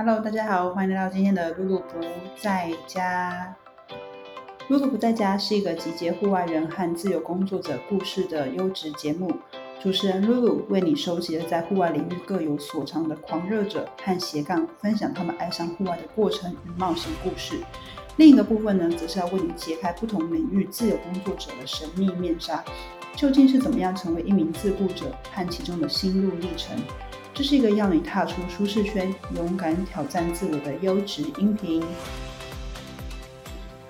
Hello， 大家好，欢迎来到今天的露露不在家。露露不在家是一个集结户外人和自由工作者故事的优质节目，主持人露露为你收集了在户外领域各有所长的狂热者和斜杠，分享他们爱上户外的过程与冒险故事。另一个部分呢，则是要为你揭开不同领域自由工作者的神秘面纱，究竟是怎么样成为一名自雇者和其中的心路历程。这是一个要你踏出舒适圈，勇敢挑战自我的优质音频。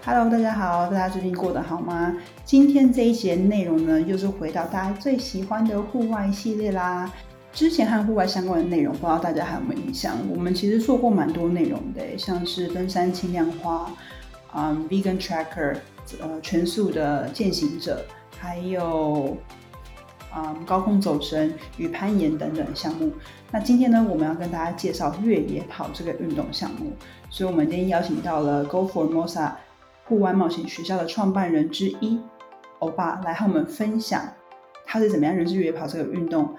Hello， 大家好，大家最近过得好吗？今天这一节内容呢，又是回到大家最喜欢的户外系列啦。之前和户外相关的内容，不知道大家还有没有印象？我们其实做过蛮多内容的，像是登山轻量化、Vegan Tracker、全素的健行者，还有高空走绳与攀岩等等项目。那今天呢，我们要跟大家介绍越野跑这个运动项目，所以我们今天邀请到了 Go for Mosa 户外冒险学校的创办人之一欧巴来和我们分享他是怎么样认识越野跑这个运动，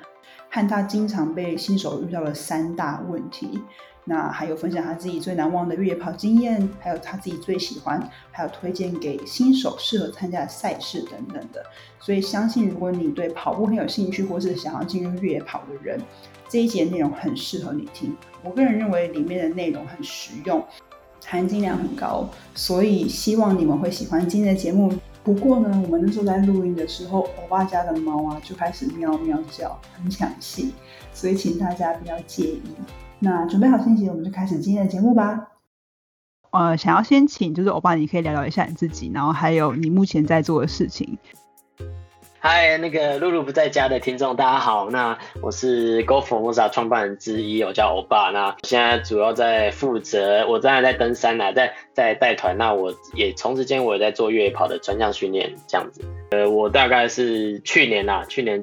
和他经常被新手遇到的三大问题。那还有分享他自己最难忘的越野跑经验，还有他自己最喜欢，还有推荐给新手适合参加的赛事等等的。所以相信如果你对跑步很有兴趣，或是想要进入越野跑的人，这一节内容很适合你听。我个人认为里面的内容很实用，含金量很高，所以希望你们会喜欢今天的节目。不过呢，我们那时候在录音的时候，欧巴家的猫啊就开始喵喵叫，很抢戏，所以请大家不要介意。那准备好心情，我们就开始今天的节目吧。想要先请就是欧巴，你可以聊聊一下你自己，然后还有你目前在做的事情。嗨，那个露露不在家的听众大家好，那我是 Go for Mosa 创办人之一，我叫欧巴。那现在主要在负责，我当然在登山啦，在带团，那我也同时间我也在做越野跑的专项训练这样子。我大概是去年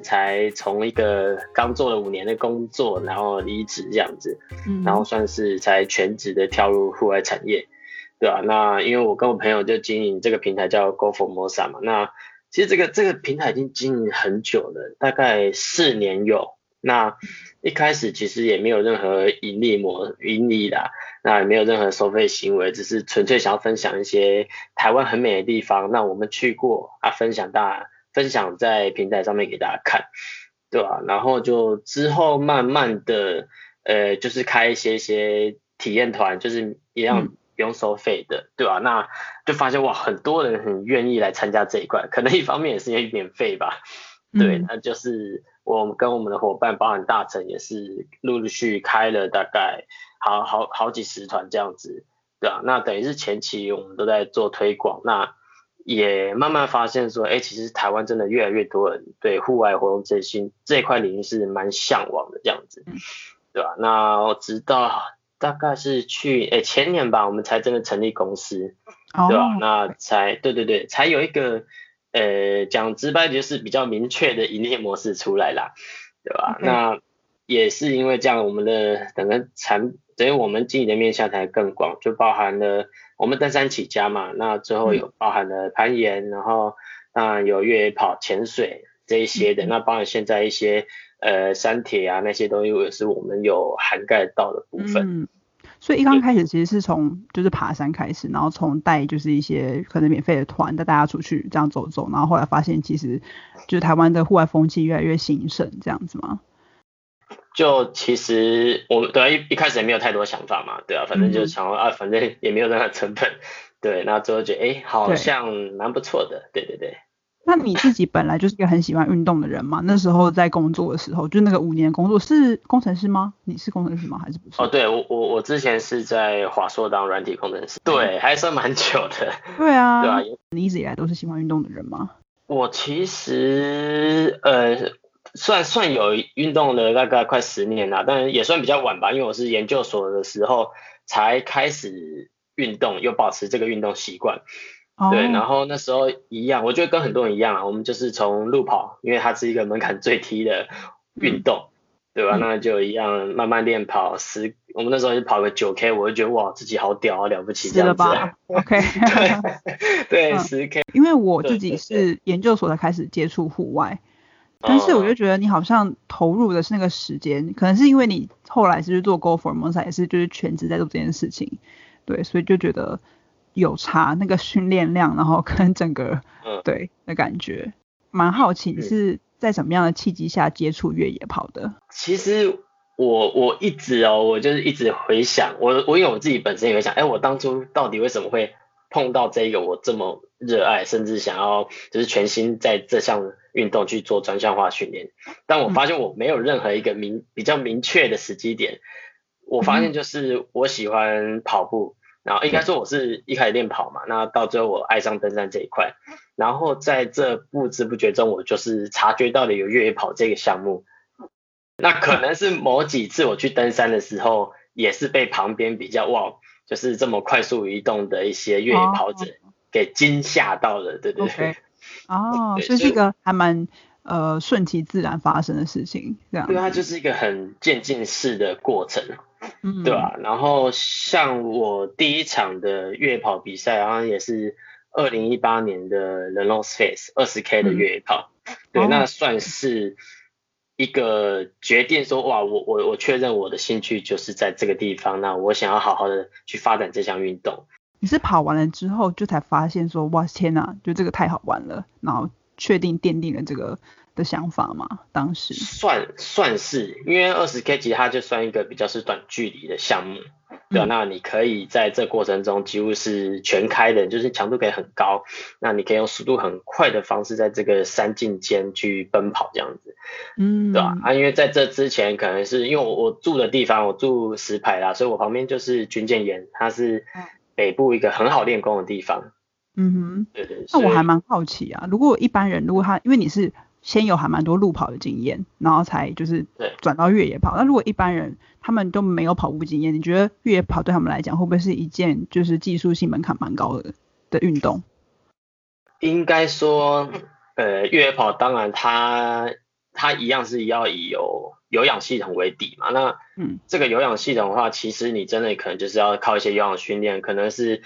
才从一个刚做了5年的工作，然后离职这样子，然后算是才全职的跳入户外产业，对啊。那因为我跟我朋友就经营这个平台叫 Go for Mosa 嘛，那其实这个平台已经经营很久了，大概4年有。那一开始其实也没有任何盈利啦，那也没有任何收费行为，只是纯粹想要分享一些台湾很美的地方，那我们去过啊，分享在平台上面给大家看，对吧？然后就之后慢慢的就是开一些体验团，就是一样不用收费的，对吧？那就发现哇，很多人很愿意来参加这一块，可能一方面也是因为免费吧，对。那就是我们跟我们的伙伴，包含大成，也是陆陆续开了大概好几十团这样子，对啊。那等于是前期我们都在做推广，那也慢慢发现说，其实台湾真的越来越多人对户外活动这一块领域是蛮向往的这样子，对啊。那直到大概是前年吧，我们才真的成立公司，对吧？那才有一个讲直白就是比较明确的盈利模式出来啦，对吧？那也是因为这样，我们的整个等于我们经营的面向才更广，就包含了我们登山起家嘛，那之后有包含了攀岩，然后有越野跑、潜水这一些的，那包含现在一些山铁啊那些东西也是我们有涵盖到的部分。所以一刚开始其实是从就是爬山开始，然后从带就是一些可能免费的团带大家出去这样走走，然后后来发现其实就是台湾的户外风气越来越兴盛这样子嘛。就其实我们对啊，一开始也没有太多想法嘛，对啊，反正就想说反正也没有任何成本，对。那之后觉得好像蛮不错的，对对对。那你自己本来就是一个很喜欢运动的人嘛？那时候在工作的时候，就那个5年工作是工程师吗？你是工程师吗？还是不是？对，我之前是在华硕当软体工程师，对，还算蛮久的。对啊，对啊，你一直以来都是喜欢运动的人吗？我其实算有运动的大概快10年啦，但也算比较晚吧，因为我是研究所的时候才开始运动，又保持这个运动习惯。对，然后那时候一样，我觉得跟很多人一样，我们就是从路跑，因为它是一个门槛最低的运动，对吧？那就一样慢慢练跑10，我们那时候就跑个 9K， 我就觉得哇，自己好屌啊，了不起这样子。是的吧 ？OK， 对对，10K。因为我自己是研究所才开始接触户外，但是我就觉得你好像投入的是那个时间，可能是因为你后来是做 Go for Mosa 也是就是全职在做这件事情，对，所以就觉得有差那个训练量，然后跟整个对的感觉。蛮好奇你是在什么样的契机下接触越野跑的？其实我一直我就是一直回想，我因为我自己本身也回想，我当初到底为什么会碰到这个我这么热爱，甚至想要就是全心在这项运动去做专项化训练。但我发现我没有任何一个比较明确的时机点。我发现就是我喜欢跑步，然后应该说我是一开始练跑嘛，那到最后我爱上登山这一块，然后在这不知不觉中我就是察觉到了有越野跑这个项目。那可能是某几次我去登山的时候，也是被旁边比较就是这么快速移动的一些越野跑者给惊吓到了，对不对？Okay. 所以是一个还蛮顺其自然发生的事情，这样。对，它就是一个很渐进式的过程，对吧？然后像我第一场的越野跑比赛，好像也是2018年的 The Long Space 20K 的越野跑，对，那算是一个决定说，我确认我的兴趣就是在这个地方，那我想要好好的去发展这项运动。你是跑完了之后就才发现说，天哪，就这个太好玩了，然后确定奠定了这个的想法吗？当时算是，因为 20K 其实它就算一个比较是短距离的项目，对，那你可以在这过程中几乎是全开的，就是强度可以很高，那你可以用速度很快的方式在这个山径间去奔跑这样子，对吧？因为在这之前可能是因为我住的地方，我住石牌啦，所以我旁边就是军舰岩，它是北部一个很好练功的地方。对，那我还蛮好奇啊，如果一般人因为你是先有还蛮多路跑的经验，然后才就是转到越野跑。那如果一般人他们都没有跑步经验，你觉得越野跑对他们来讲会不会是一件就是技术性门槛蛮高的运动？应该说，越野跑当然它一样是要以有氧系统为底嘛。那这个有氧系统的话，其实你真的可能就是要靠一些有氧训练，可能是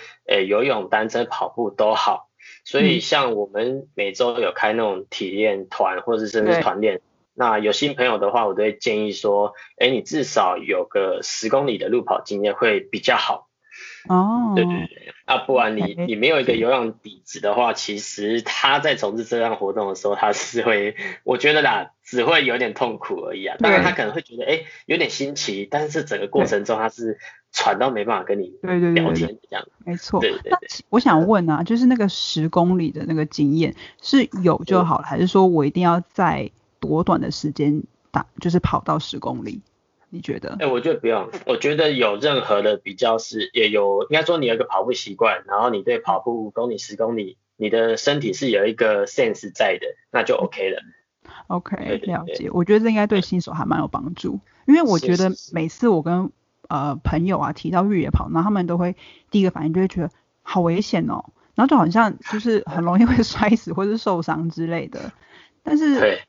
游泳、单车、跑步都好。所以像我们每周有开那种体验团或者甚至团练，那有新朋友的话，我都会建议说，你至少有个10公里的路跑经验会比较好。对，不然你没有一个有氧底子的话，其实他在从事这项活动的时候，他是会，我觉得啦，只会有点痛苦而已啊。当然他可能会觉得有点新奇，但是整个过程中他是喘到没办法跟你聊天这样。没错。对，我想问啊，就是那个10公里的那个经验是有就好了，还是说我一定要在多短的时间就是跑到10公里？你觉得？我觉得不用。我觉得有任何的比较是，也有应该说你有一个跑步习惯，然后你对跑步5公里、10公里，你的身体是有一个 sense 在的，那就 OK 了。OK， 对，了解。我觉得这应该对新手还蛮有帮助，因为我觉得每次我跟朋友啊提到越野跑，然后他们都会第一个反应就会觉得好危险哦，然后就好像就是很容易会摔死或是受伤之类的。但是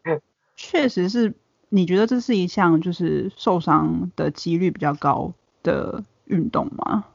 确实是。你觉得这是一项就是受伤的几率比较高的运动吗？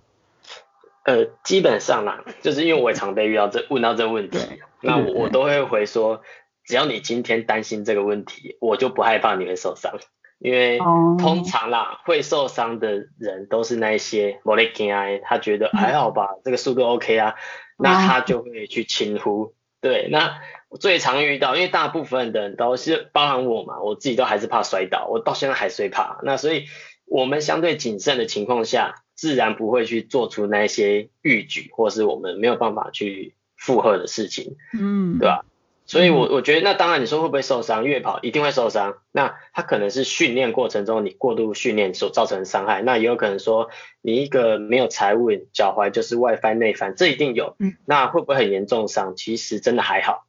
基本上啦，就是因为我也常被问到这个问题，那我都会回说，只要你今天担心这个问题，我就不害怕你会受伤，因为通常啦会受伤的人都是那一些没在怕，他觉得还好吧，这个速度 OK 啊，那他就会去轻忽。对，那我最常遇到，因为大部分的人都是，包含我嘛，我自己都还是怕摔倒，我到现在还是会怕。那所以我们相对谨慎的情况下，自然不会去做出那些逾矩或是我们没有办法去负荷的事情，对吧？所以我觉得，那当然你说会不会受伤，越野跑一定会受伤。那它可能是训练过程中你过度训练所造成的伤害，那也有可能说你一个没有踩稳，脚踝就是外翻内翻，这一定有。那会不会很严重伤？其实真的还好。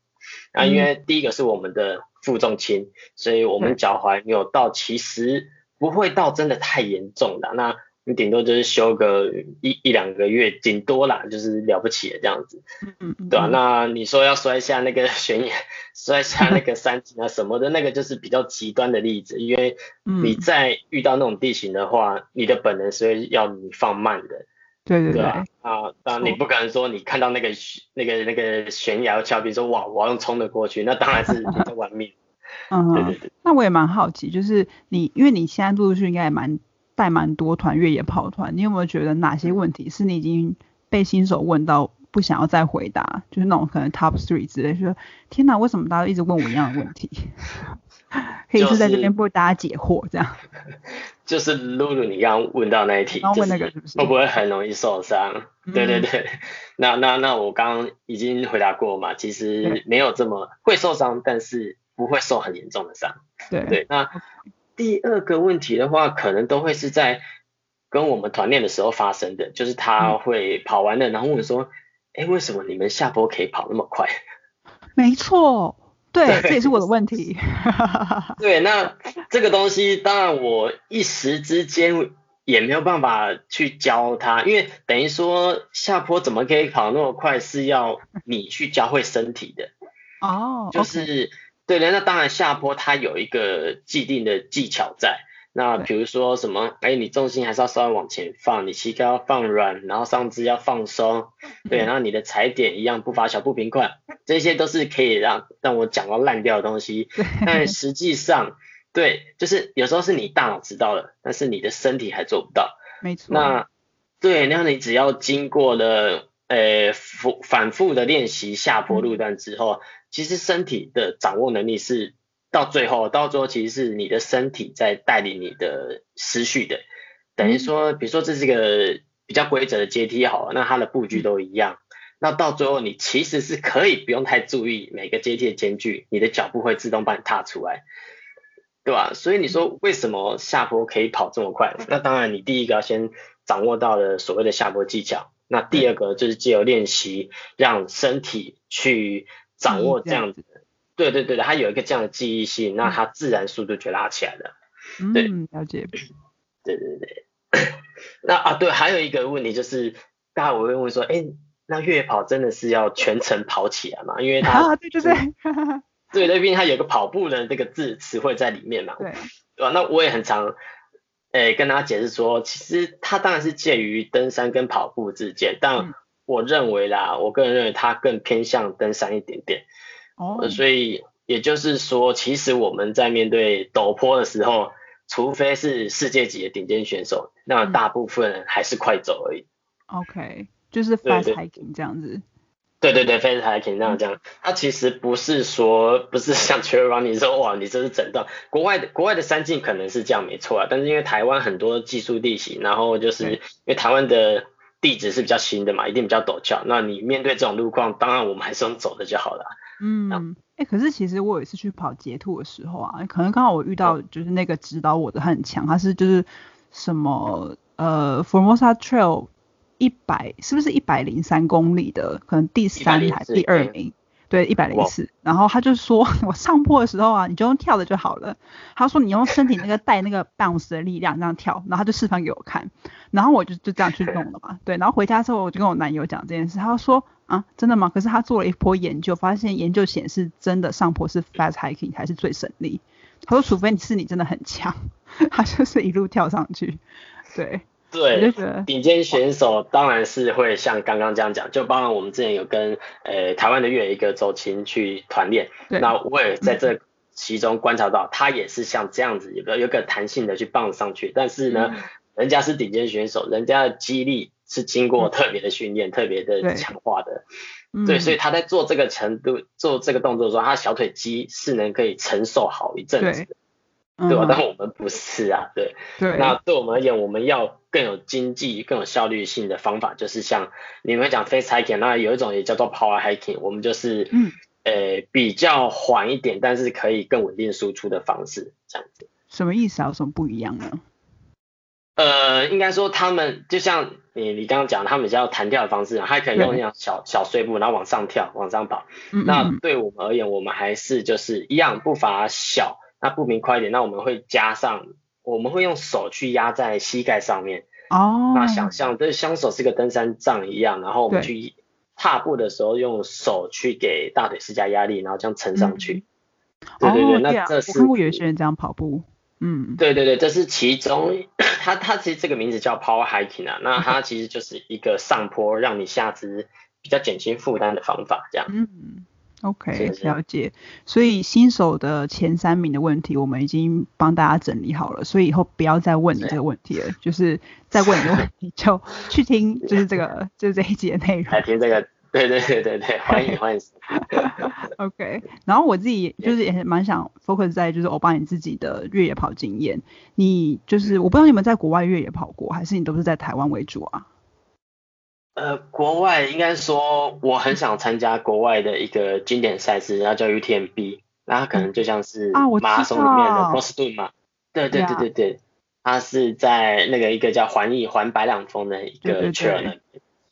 那因为第一个是我们的负重轻，所以我们脚踝扭到其实不会到真的太严重的，那你顶多就是休个一两个月，顶多啦，就是了不起的这样子，对吧？那你说要摔下那个悬崖，摔下那个山景啊什么的，那个就是比较极端的例子，因为你在遇到那种地形的话，你的本能是要你放慢的，对啊，当然你不可能说你看到那个悬崖峭壁说我要用冲的过去，那当然是你在玩命。嗯，对对对。那我也蛮好奇，就是你因为你现在陆续应该也带蛮多团越野跑团，你有没有觉得哪些问题是你已经被新手问到不想要再回答，就是那种可能 top 3 之类，说天哪，为什么大家一直问我一样的问题？可以是在这边为大家解惑这样。就是露露你刚刚问到那一题，问那个是不是会不会很容易受伤？嗯、对对对，那我刚刚已经回答过嘛，其实没有这么会受伤，但是不会受很严重的伤。对对，那第二个问题的话，可能都会是在跟我们团练的时候发生的，就是他会跑完了，然后问说，哎，为什么你们下坡可以跑那么快？没错。对，这也是我的问题。对，那这个东西当然我一时之间也没有办法去教他，因为等于说下坡怎么可以跑那么快是要你去教会身体的。哦，就是对的，那当然下坡它有一个既定的技巧在。那比如说什么，哎，你重心还是要稍微往前放，你膝盖要放软，然后上肢要放松，对，然后你的踩点一样步伐小步平快，这些都是可以让我讲到烂掉的东西。但实际上，对，就是有时候是你大脑知道了，但是你的身体还做不到。没错。那对，那你只要经过了反复的练习下坡路段之后，其实身体的掌握能力是。到最后其实是你的身体在带领你的思绪的，等于说比如说这是一个比较规则的阶梯好了，那它的布局都一样，那到最后你其实是可以不用太注意每个阶梯的间距，你的脚步会自动帮你踏出来，对吧？所以你说为什么下坡可以跑这么快，那当然你第一个要先掌握到的所谓的下坡技巧，那第二个就是藉由练习让身体去掌握这样子。对对对，它有一个这样的记忆性，那它自然速度就拉起来了。对，了解。对对对。那啊，对，还有一个问题就是，大家我会问说，哎，那越野跑真的是要全程跑起来吗？因为它啊，对对对，对对，毕竟它有一个跑步的这个词汇在里面嘛。对。对吧？那我也很常，跟大家解释说，其实它当然是介于登山跟跑步之间，但我认为啦，我个人认为它更偏向登山一点点。所以也就是说，其实我们在面对陡坡的时候，除非是世界级的顶尖选手，那大部分人还是快走而已。OK， 就是 fast hiking 这样子。对对对 ，fast hiking 那样。它其实不是像 trail running 说哇，你这是整段。国外的山径可能是这样没错啊，但是因为台湾很多技术地形，然后就是因为台湾的地质是比较新的嘛，一定比较陡峭。那你面对这种路况，当然我们还是用走的就好了。嗯，可是其实我有一次去跑捷兔的时候啊，可能刚好我遇到就是那个指导我的很强，他是就是什么Formosa Trail 100是不是103公里的，可能第3还第2名，对，104。然后他就说我上坡的时候啊，你就用跳的就好了。他说你用身体那个带那个 bounce 的力量这样跳，然后他就示范给我看，然后我就这样去弄了嘛。对，然后回家之后我就跟我男友讲这件事，他说啊，真的吗？可是他做了一波研究，发现研究显示真的上坡是 fast hiking 才是最省力。他说除非是你真的很强，他就是一路跳上去。对。对，顶尖选手当然是会像刚刚这样讲，就包括我们之前有跟台湾的越野一哥周青去团练，那我也在这其中观察到，他也是像这样子，有个弹性的去棒上去，但是呢，人家是顶尖选手，人家的肌力是经过特别的训练、特别的强化的，对，所以他在做这个程度、做这个动作的时候，他小腿肌是能可以承受好一阵子的。对吧？但我们不是啊，对。那对我们而言，我们要更有经济、更有效率性的方法，就是像你们讲 fast hiking， 那有一种也叫做 power hiking， 我们就是比较缓一点，但是可以更稳定输出的方式，这样子。什么意思啊？有什么不一样呢？应该说他们就像你刚刚讲，他们比较弹跳的方式，他可以用那样小碎步，然后往上跳、往上跑。那对我们而言，我们还是就是一样步伐小。那步频快一点，那我们会用手去压在膝盖上面。那想象就是双手是个登山杖一样，然后我们去踏步的时候用手去给大腿施加压力，然后这样撑上去。对，那这是我看过有些人这样跑步。对，这是其中它其实这个名字叫 power hiking 啊，那它其实就是一个上坡让你下肢比较减轻负担的方法，这样。OK， 了解。所以新手的前三名的问题我们已经帮大家整理好了，所以以后不要再问你这个问题了，就是再问你的问题就去听就是这个就是这一集的内容来听这个。对对对对对，欢迎欢迎。OK， 然后我自己就是也蛮想 focus 在就是欧巴你自己的越野跑经验，你就是我不知道你们在国外越野跑过，还是你都是在台湾为主啊？国外应该说我很想参加国外的一个经典赛事，它叫 UTMB， 那它可能就像是马拉松里面的波士顿嘛，对对对对对， yeah. 它是在那个一个叫环白朗峰的一个 trail，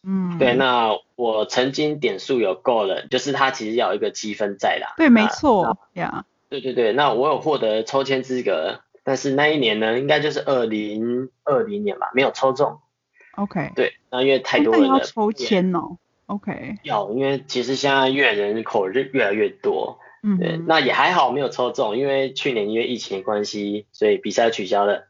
嗯，对，那我曾经点数有够了，就是它其实要有一个积分在啦，对，没错，呀， yeah. 对对对，那我有获得抽签资格，但是那一年呢，应该就是2020年吧，没有抽中。OK， 对，那因为太多人了，要抽签哦。OK， 要，因为其实现在越野人口越来越多，嗯，对，那也还好没有抽中，因为去年因为疫情的关系，所以比赛取消了。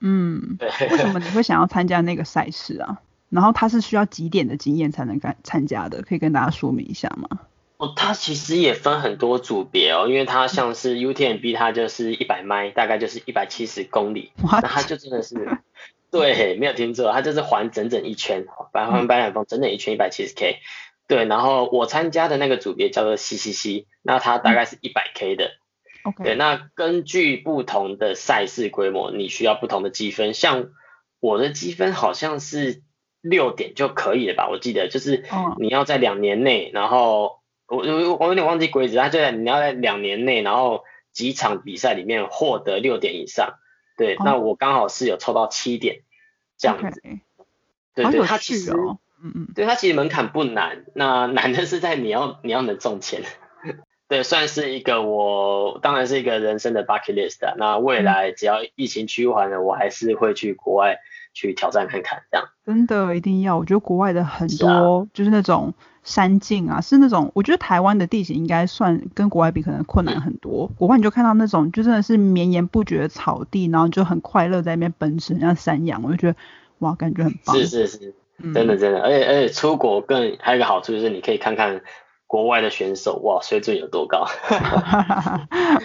嗯，对，为什么你会想要参加那个赛事啊？然后它是需要几点的经验才能参加的？可以跟大家说明一下吗？哦，它其实也分很多组别哦，因为它像是 UTMB， 它就是100迈，大概就是170公里， What？ 那它就真的是。对，没有听错，它就是环整整一圈，环白朗峰整整一圈 170K。对，然后我参加的那个组别叫做 CCC， 那它大概是 100K 的。Okay. 对，那根据不同的赛事规模，你需要不同的积分。像我的积分好像是6点就可以了吧？我记得就是你要在2年内，然后我有点忘记规则，它就你要在2年内，然后几场比赛里面获得6点以上。对，那我刚好是有抽到7点这样子。Okay. 对对，它其实，对它其实门槛不难，那难的是在你要能中签。对，算是一个我当然是一个人生的 bucket list 啊。那未来只要疫情趋缓了，我还是会去国外去挑战看看这样。真的一定要，我觉得国外的很多就是那种山径啊，是那种我觉得台湾的地形应该算跟国外比可能困难很多。国外你就看到那种就真的是绵延不绝的草地，然后就很快乐在那边奔驰，很像山羊，我就觉得哇，感觉很棒。是是是，真的真的，而且出国更还有一个好处就是你可以看看国外的选手，哇，水准有多高。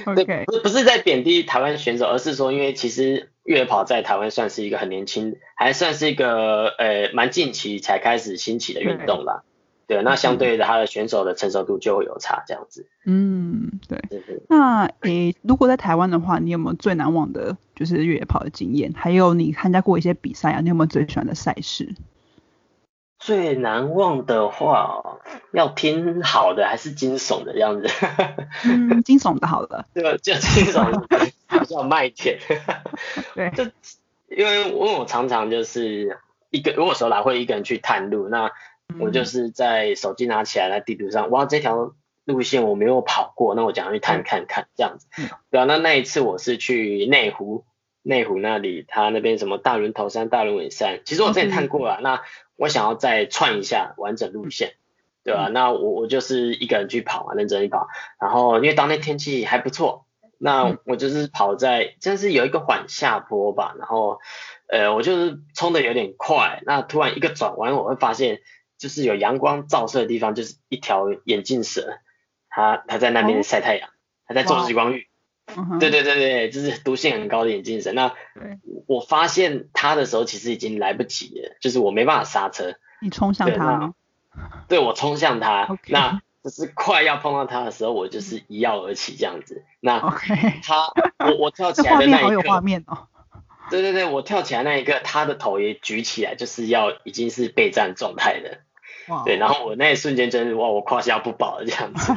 okay. 不是在贬低台湾选手，而是说因为其实越野跑在台湾算是一个很年轻，还算是一个蛮近期才开始兴起的运动啦。对，那相对的他的选手的成熟度就会有差这样子。嗯，对。那如果在台湾的话，你有没有最难忘的就是越野跑的经验？还有你参加过一些比赛啊，你有没有最喜欢的赛事？最难忘的话，要听好的还是惊悚的样子？惊悚的好了。对，就惊悚的比较卖点。对。就因为我常常就是如果手拿会一个人去探路，那我就是在手机拿起来在地图上，哇，这条路线我没有跑过，那我想去探看看这样子。对啊，那一次我是去内湖那里，他那边什么大仑头山、大仑尾山，其实我之前探过了。那我想要再串一下完整路线，对吧？那我就是一个人去跑嘛，认真去跑。然后因为当天天气还不错，那我就是跑在，真是有一个缓下坡吧，然后我就是冲的有点快，那突然一个转弯，我会发现。就是有阳光照射的地方，就是一条眼镜蛇，它在那边晒太阳，它在做日光浴。对对对对，就是毒性很高的眼镜蛇。那我发现它的时候，其实已经来不及了，就是我没办法刹车。你冲向它吗？对，我冲向它。Okay. 那就是快要碰到它的时候，我就是一跃而起这样子。那它，我跳起来的那一刻，这画面好有画面哦。对对对，我跳起来那一刻，它的头也举起来，就是已经是备战状态了。Wow. 对，然后我那一瞬间真是哇，我胯下不保了这样子。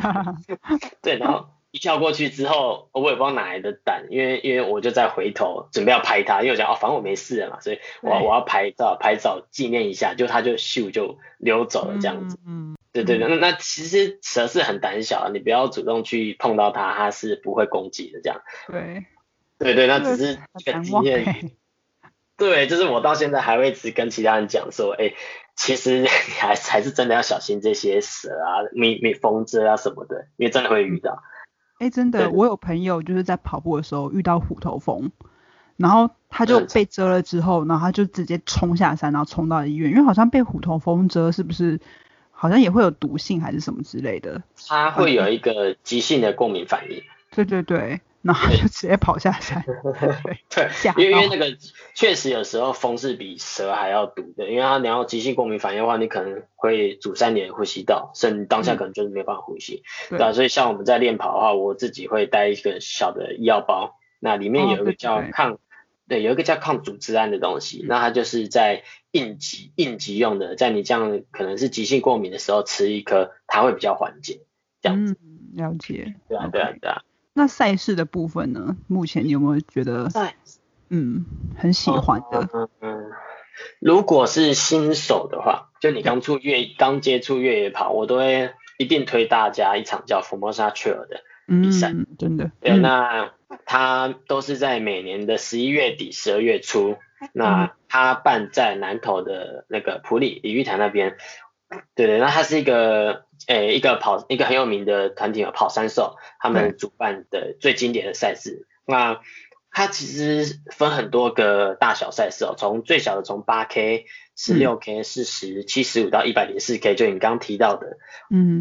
对，然后一跳过去之后，我也不知道哪来的胆，因为我就在回头准备要拍他，因为我想反正我没事了嘛，所以我要拍照纪念一下，就他就咻就溜走了这样子。嗯，对对对，那其实蛇是很胆小的，你不要主动去碰到它，它是不会攻击的这样。对，对对，那只是一个经验。对，就是我到现在还会一直跟其他人讲说，其实你还是真的要小心这些蛇啊、蜜蜂蛰啊什么的，因为真的会遇到。真的，我有朋友就是在跑步的时候遇到虎头蜂，然后他就被蛰了之后，然后他就直接冲下山，然后冲到医院，因为好像被虎头蜂蛰是不是好像也会有毒性还是什么之类的，它会有一个急性的过敏反应。对对对，然后就直接跑下山。对，因为那个确实有时候风是比蛇还要毒的，因为它你要急性过敏反应的话，你可能会阻塞你的呼吸道，甚至当下可能就是没办法呼吸。对啊，所以像我们在练跑的话，我自己会带一个小的医药包，那里面有一个叫抗组织胺的东西，那它就是在应急用的，在你这样可能是急性过敏的时候吃一颗，它会比较缓解。这样子，了解。对啊，对啊，对啊。那赛事的部分呢？目前你有没有觉得很喜欢的？如果是新手的话，就你刚接触越野跑，我都会一定推大家一场叫 Formosa Trail 的比赛。真的。对，那它都是在每年的11月底12月初，那它办在南投的那个埔里鲤鱼潭那边。对对，那它是一个很有名的团体嘛，跑山兽他们主办的最经典的赛事。那它其实分很多个大小赛事哦，从最小的从 8K、16K、40、75到 104K， 就你刚刚提到的。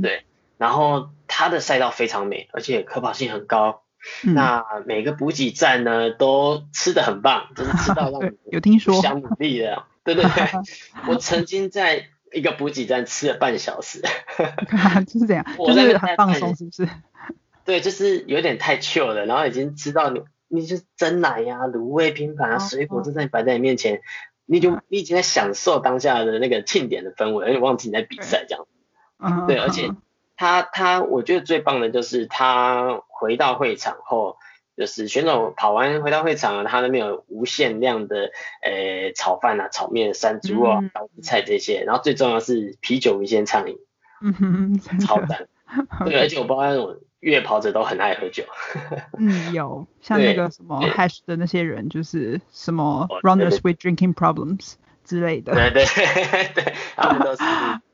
对。然后它的赛道非常美，而且可跑性很高。那每个补给站呢都吃得很棒，就是吃到让你不想努力的。对对对，我曾经在一个补给站吃了半小时。就是这样，就是很放松，是不是？对，就是有点太 chill 了，然后已经吃到你就蒸奶呀、卤味拼盘、水果都在摆在你面前，你已经在享受当下的那个庆典的氛围，而且忘记你在比赛这样。对，而且他我觉得最棒的就是他回到会场后，就是选手跑完回到会场，他那边有无限量的炒饭啊、炒面、山猪肉、高丽菜这些，然后最重要是啤酒无限畅饮，超赞。对，而且我不知道那种越野跑者都很爱喝酒。有像那个什么 hash 的那些人，就是什么 runners with drinking problems 之类的。对对对，他们都是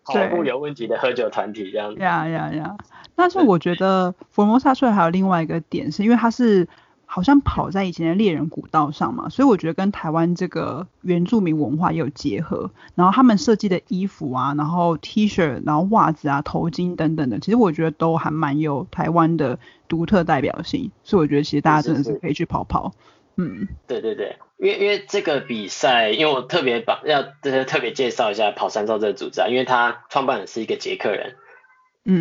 跑步有问题的喝酒团体这样子。呀，但是我觉得 Formosa Trail 还有另外一个点是因为它是好像跑在以前的猎人古道上嘛，所以我觉得跟台湾这个原住民文化也有结合，然后他们设计的衣服啊，然后 T 恤，然后袜子啊、头巾等等的，其实我觉得都还蛮有台湾的独特代表性，所以我觉得其实大家真的是可以去跑跑。对对对，因为这个比赛，因为我特别介绍一下跑山兽这个组织啊，因为他创办人是一个捷克人。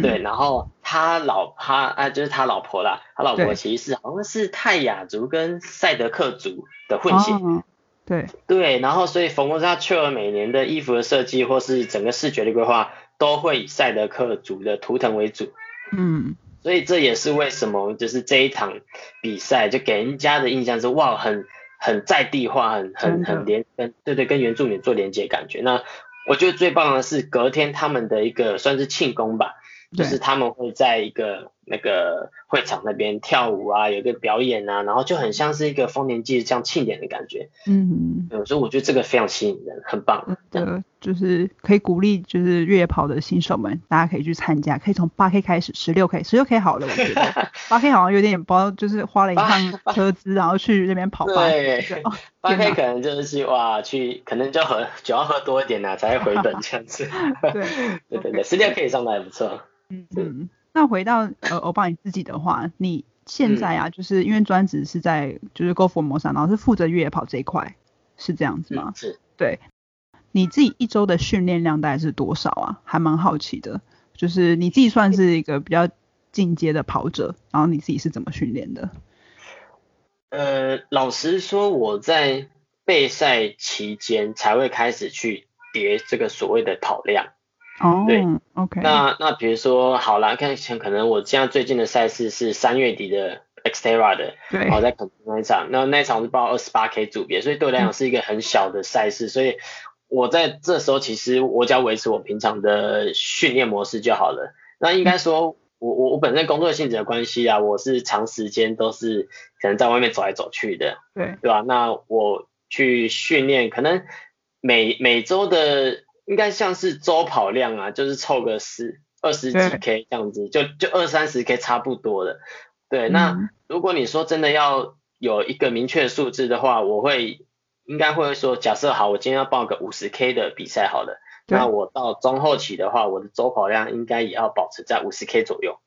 对，然后他老婆啦，他老婆其实好像是泰雅族跟赛德克族的混血。对，然后所以Formosa Trail每年的衣服的设计或是整个视觉的规划都会以赛德克族的图腾为主。所以这也是为什么就是这一场比赛就给人家的印象是哇，很在地化，很跟原住民做连接感觉。那我觉得最棒的是隔天他们的一个算是庆功吧，就是他们会在一个那个会场那边跳舞啊，有一个表演啊，然后就很像是一个丰年祭这样庆典的感觉。所以我觉得这个非常吸引人，很棒。就是可以鼓励就是越野跑的新手们，大家可以去参加，可以从 8K 开始 ,16K 好了，我觉得 8K 好像有点不知道，就是花了一趟车资然后去那边跑 8K。 8K 可能就是可能就酒要喝多一点啊才会回本这样子。对 ,16K 上来也不错。那回到欧巴你自己的话，你现在啊，就是因为专职是在就是 Go for Mosa， 然后是负责越野跑这一块，是这样子吗？是。对，你自己一周的训练量大概是多少啊？还蛮好奇的，就是你自己算是一个比较进阶的跑者，然后你自己是怎么训练的？老实说，我在备赛期间才会开始去叠这个所谓的跑量。对 ，OK。那比如说，好啦，看可能我现在最近的赛事是3月底的 Exterra 的，我在肯那一场，那一场是报28K 组别，所以对我来讲是一个很小的赛事，所以我在这时候其实我只要维持我平常的训练模式就好了。那应该说我本身工作性质的关系啊，我是长时间都是可能在外面走来走去的，对吧？那我去训练，可能每周的。应该像是周跑量啊，就是凑个10、20几K 这样子，就20、30K 差不多的。对，那如果你说真的要有一个明确数字的话，我会应该会说，假设好，我今天要报个 50K 的比赛好了，那我到中后期的话，我的周跑量应该也要保持在 50K 左右。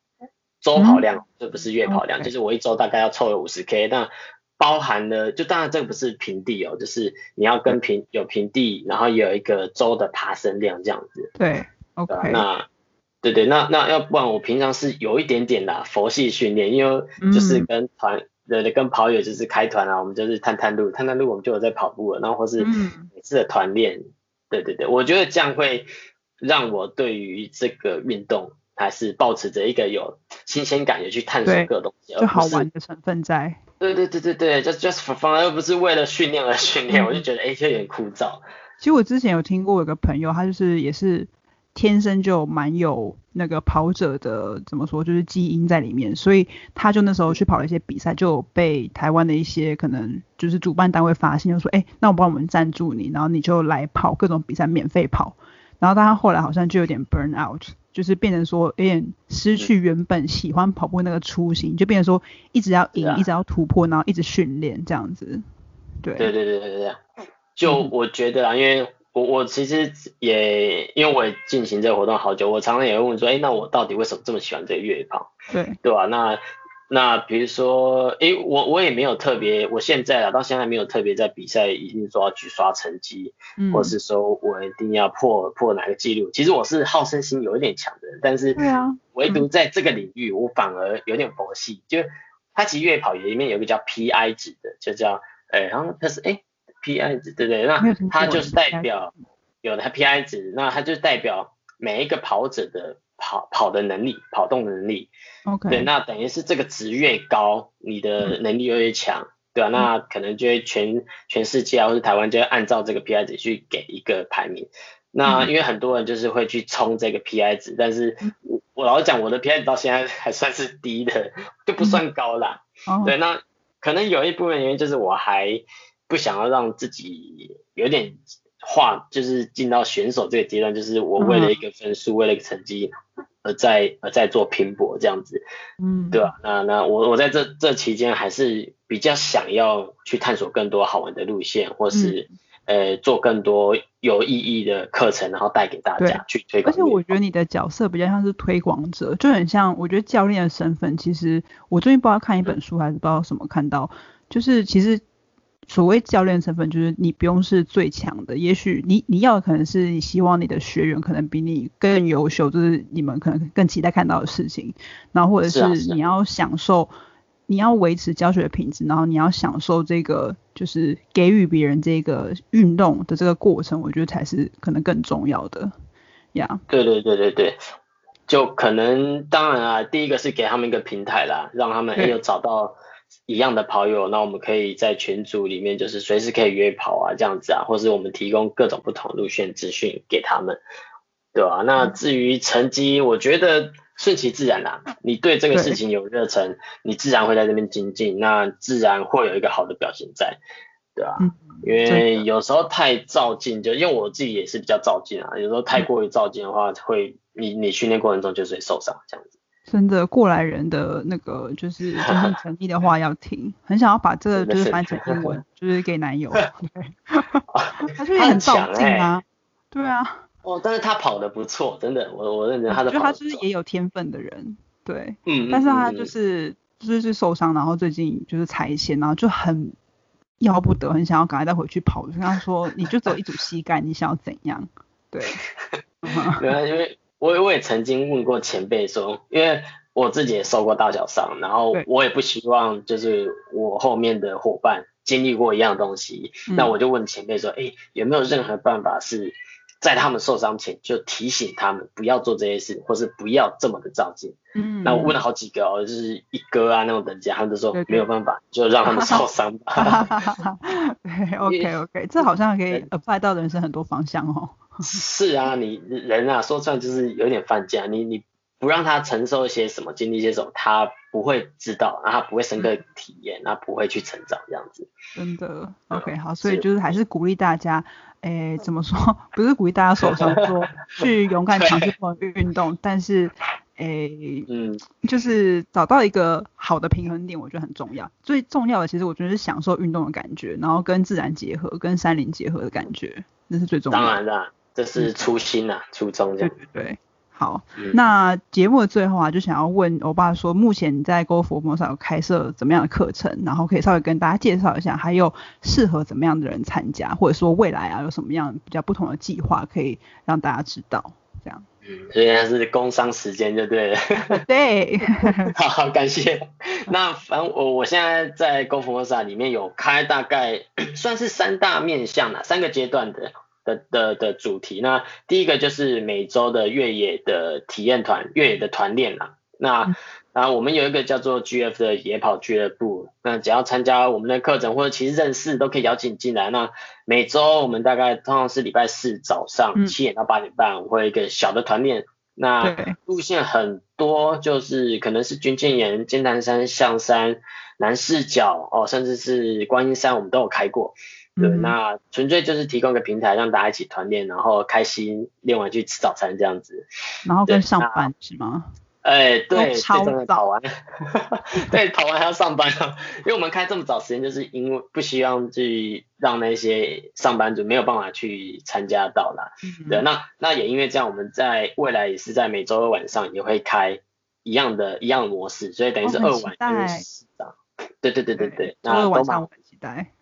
周跑量，这不是月跑量，就是我一周大概要凑有 50K， 那包含了，就当然这个不是平地哦，就是你要跟有平地，然后也有一个周的爬升量这样子。对 ，OK。那对对，那要不然我平常是有一点点啦佛系训练，因为就是跟团。对，跟跑友就是开团啊，我们就是探探路我们就有在跑步了，然后或是每次的团练，对对对，我觉得这样会让我对于这个运动还是保持着一个有新鲜感，也去探索各东西，就好玩的成分在。对对对对对，就 just for fun， 而不是为了训练而训练，我就觉得就有点枯燥。其实我之前有听过有个朋友，他就是也是天生就蛮有那个跑者的怎么说，就是基因在里面，所以他就那时候去跑了一些比赛，就被台湾的一些可能就是主办单位发现，就说那我帮我们赞助你，然后你就来跑各种比赛，免费跑。然后他后来好像就有点 burn out， 就是变成说有点失去原本喜欢跑步那个初心，就变成说一直要赢，一直要突破，然后一直训练这样子。对对对对对对，就我觉得啊，因为我其实也因为我也进行这个活动好久，我常常也会问说，那我到底为什么这么喜欢这个越野跑？对，对吧？那比如说，我也没有特别，我现在啊到现在没有特别在比赛一定说要去刷成绩，或是说我一定要破哪个记录。其实我是好胜心有一点强的人，但是唯独在这个领域，我反而有点佛系。就它其实越野跑里面有一个叫 PI 值的，就叫然后它是PI 值，对对，那它就是代表有的 PI 值，那它就代表每一个跑者的跑的能力、跑动的能力。OK。对，那等于是这个值越高，你的能力越强，对啊，那可能就会全世界啊，或是台湾就会按照这个 PI 值去给一个排名。那因为很多人就是会去冲这个 PI 值，但是我老实讲，我的 PI 值到现在还算是低的，就不算高啦。对，那可能有一部分原因就是我还不想要让自己有点就是进到选手这个阶段，就是我为了一个分数，为了一个成绩而在做拼搏这样子，对吧？那我在这期间还是比较想要去探索更多好玩的路线，或是做更多有意义的课程，然后带给大家去推广。而且我觉得你的角色比较像是推广者，就很像我觉得教练的身份。其实我最近不知道看一本书还是不知道什么看到，就是其实所谓教练身份，就是你不用是最强的，也许你要的可能是你希望你的学员可能比你更优秀，就是你们可能更期待看到的事情，然后或者是你要享受，你要维持教学的品质，然后你要享受这个就是给予别人这个运动的这个过程，我觉得才是可能更重要的呀。对对对对对，就可能当然啊，第一个是给他们一个平台啦，让他们有找到一样的跑友，那我们可以在群组里面就是随时可以约跑啊这样子啊，或是我们提供各种不同路线资讯给他们，对吧？那至于成绩，我觉得顺其自然啦，你对这个事情有热忱，你自然会在这边精进，那自然会有一个好的表现在，对吧？因为有时候太躁进，就因为我自己也是比较躁进啊，有时候太过于躁进的话，会你训练过程中就是会受伤这样子。真的过来人的那个就是诚意的话要听，很想要把这个就是翻成英文，就是给男友。他就也很照进啊，对啊。但是他跑得不错，真的，我认真他的跑得不错。我觉得他就是也有天分的人，对，但是他就是受伤，然后最近就是踩线，然后就很要不得，很想要赶快再回去跑。我就跟他说，你就只有一组膝盖，你想要怎样？对，对啊，因为我也曾经问过前辈说，因为我自己也受过大小伤，然后我也不希望就是我后面的伙伴经历过一样东西，那我就问前辈说，有没有任何办法是在他们受伤前就提醒他们不要做这些事，或是不要这么的躁进？那我问了好几个就是一哥啊那种等级，他们就说没有办法，就让他们受伤吧。对 ，OK， 这好像可以 apply 到人生很多方向哦。是啊，你人啊，说穿就是有点犯贱，你不让他承受一些什么，经历一些什么，他不会知道，然后他不会深刻体验，他不会去成长这样子。真的 ，OK， 好，所以就是还是鼓励大家，怎么说？不是鼓励大家受伤，说去勇敢尝试运动，但是就是找到一个好的平衡点，我觉得很重要。最重要的其实我觉得是享受运动的感觉，然后跟自然结合，跟山林结合的感觉，那是最重要的。当然啦，这是初心啊，初衷这样。对对对，好。那节目的最后啊，就想要问欧巴说，目前你在 Go for Mosa 有开设怎么样的课程，然后可以稍微跟大家介绍一下，还有适合怎么样的人参加，或者说未来啊有什么样比较不同的计划可以让大家知道这样。所以它是工商时间就对了。对，好，感谢。那反正我现在在 Go for Mosa 里面有开大概算是三大面向啦，三个阶段的主题。那第一个就是每周的越野的体验团，越野的团练啦。那我们有一个叫做 GF 的野跑俱乐部，那只要参加我们的课程或者其实认识都可以邀请进来。那每周我们大概通常是礼拜四早上7点到8点半，我会有一个小的团练。那路线很多，就是可能是军舰岩、尖潭山、象山、南势角哦，甚至是观音山，我们都有开过。对，那纯粹就是提供个平台让大家一起团练，然后开心练完去吃早餐这样子，然后跟上班是吗？对，超早。对，跑完还要上班啊，因为我们开这么早时间，就是因为不希望去让那些上班族没有办法去参加到啦。对，那也因为这样，我们在未来也是在每周二晚上也会开一样的模式，所以等于是二晚跟四档。对对对对对，周二晚上我很期待。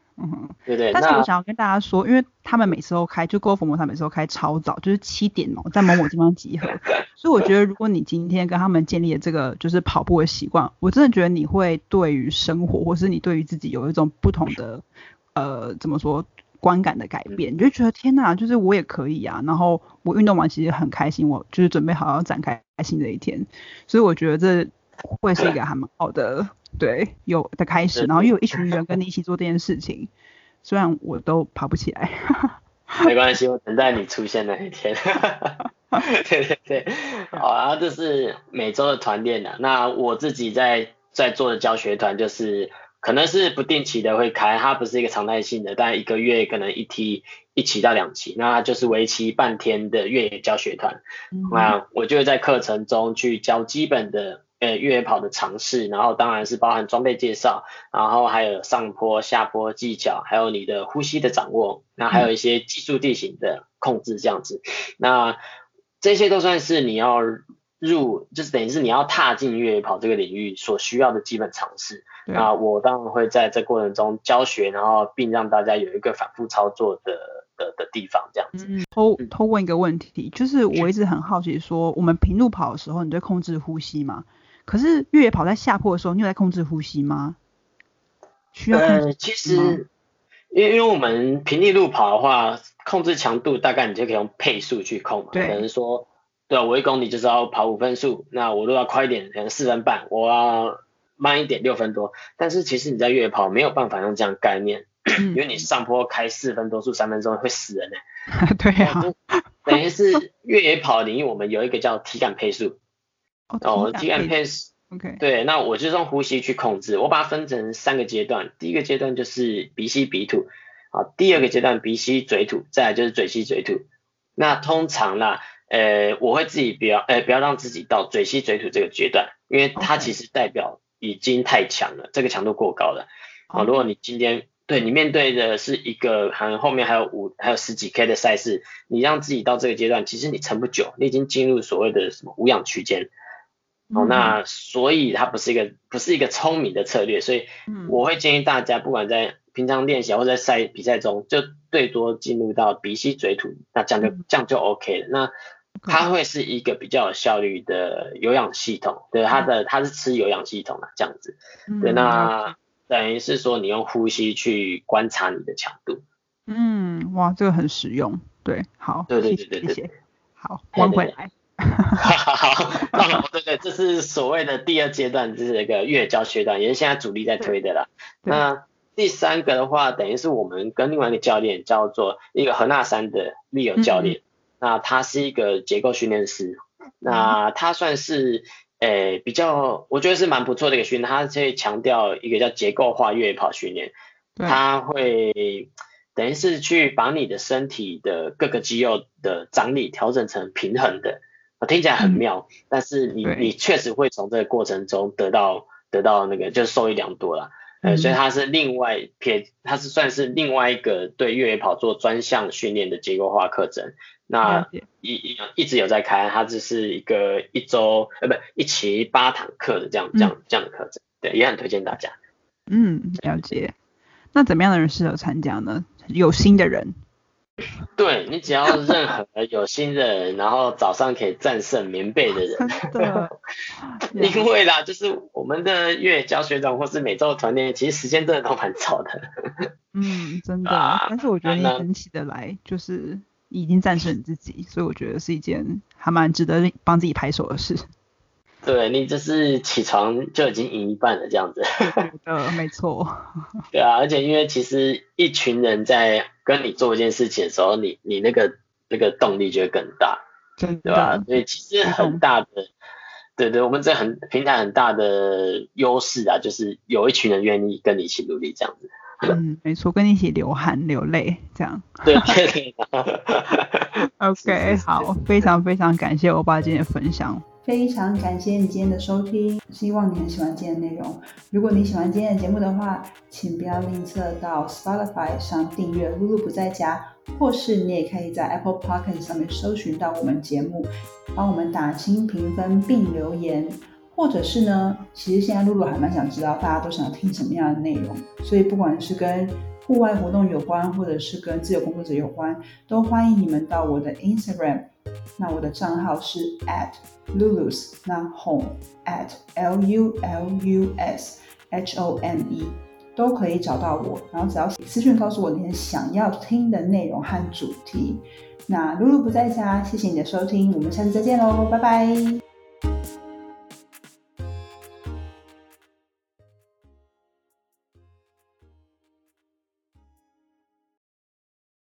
对对，但是我想要跟大家说，因为他们每次都开，就 Go for Mosa 每次都开超早，就是7点嘛，在某某地方集合。所以我觉得，如果你今天跟他们建立了这个就是跑步的习惯，我真的觉得你会对于生活，或是你对于自己有一种不同的怎么说观感的改变，你就觉得天哪，就是我也可以啊。然后我运动完其实很开心，我就是准备好要展开新的一天。所以我觉得这会是一个还蛮好的。对，有的开始，然后又有一群人跟你一起做这件事情，虽然我都爬不起来。没关系，我等待你出现那一天。对对对，好，然后这是每周的团练啦。那我自己在做的教学团，就是可能是不定期的会开，它不是一个常态性的，但一个月可能1期到2期，那就是为期半天的越野教学团。那我就会在课程中去教基本的越野跑的尝试，然后当然是包含装备介绍，然后还有上坡下坡技巧，还有你的呼吸的掌握，那还有一些技术地形的控制这样子。那这些都算是你要入，就是等于是你要踏进越野跑这个领域所需要的基本尝试。那我当然会在这过程中教学，然后并让大家有一个反复操作的地方这样子。偷问一个问题，就是我一直很好奇说，我们平路跑的时候你在控制呼吸吗？可是越野跑在下坡的时候，你有在控制呼吸吗？需要控制呼吸吗？其实因为我们平地路跑的话，控制强度大概你就可以用配速去控嘛。可能说，对啊，我1公里就是要跑5分速，那我如果要快一点，可能4分半；我要慢一点，6分多。但是其实你在越野跑没有办法用这样概念，因为你上坡开4分多速、3分钟会死人。对啊，等于是越野跑领域，我们有一个叫体感配速。TMPS， 对，那我就是用呼吸去控制，我把它分成3个阶段，第一个阶段就是鼻吸鼻吐，第二个阶段鼻吸嘴吐，再来就是嘴吸嘴吐。那通常啦，我会自己不要让自己到嘴吸嘴吐这个阶段，因为它其实代表已经太强了，这个强度过高了。如果你今天对你面对的是一个后面还有10几K 的赛事，你让自己到这个阶段，其实你撑不久，你已经进入所谓的什么无氧区间。那所以它不是一个聪明的策略，所以我会建议大家，不管在平常练习或者在比赛中，就最多进入到鼻吸嘴吐，那这样就 OK 了。那它会是一个比较有效率的有氧系统，对，它是吃有氧系统啊，这样子。对，那等于是说你用呼吸去观察你的强度。哇，这个很实用。对，好，对，谢谢。好，玩回来。好，对，这是所谓的第2阶段，就是一个越野教学段，也是现在主力在推的啦。那第3个的话，等于是我们跟另外一个教练叫做一个河纳山的利友教练，那他是一个结构训练师，那他算是比较，我觉得是蛮不错的一个训练，他会强调一个叫结构化越野跑训练，他会等于是去把你的身体的各个肌肉的张力调整成平衡的。听起来很妙，但是你确实会从这个过程中得到那个就是受益良多啦。所以它是算是另外一个对越野跑做专项训练的结构化课程。那一直有在开，它只是一个一期8堂课的这样的课程，对，也很推荐大家。嗯，了解。那怎么样的人适合参加呢？有心的人。对，你只要任何有心的人，然后早上可以战胜棉被的人，因为啦，就是我们的越野教学长或是每周团练，其实时间真的都蛮早的。嗯，真的。但是我觉得你很起得来，就是已经战胜你自己，所以我觉得是一件还蛮值得帮自己拍手的事。对，你就是起床就已经赢一半了这样子。没错。对啊，而且因为其实一群人在跟你做一件事情的时候，你那个动力就会更大，真的，对吧？所以其实很大的，对，我们这平台很大的优势啊，就是有一群人愿意跟你一起努力这样子。嗯，没错，跟你一起流汗流泪这样。对。OK， 好，非常非常感谢欧巴今天的分享。非常感谢你今天的收听，希望你很喜欢今天的内容。如果你喜欢今天的节目的话，请不要吝啬到 Spotify 上订阅露露不在家，或是你也可以在 Apple Podcast 上面搜寻到我们节目，帮我们打星评分并留言。或者是呢，其实现在露露还蛮想知道大家都想听什么样的内容，所以不管是跟户外活动有关，或者是跟自由工作者有关，都欢迎你们到我的 Instagram， 那我的账号是 @lulus， 那 home @lulus home， 都可以找到我，然后只要私讯告诉我你想要听的内容和主题。那露露不在家，谢谢你的收听，我们下次再见咯，拜拜。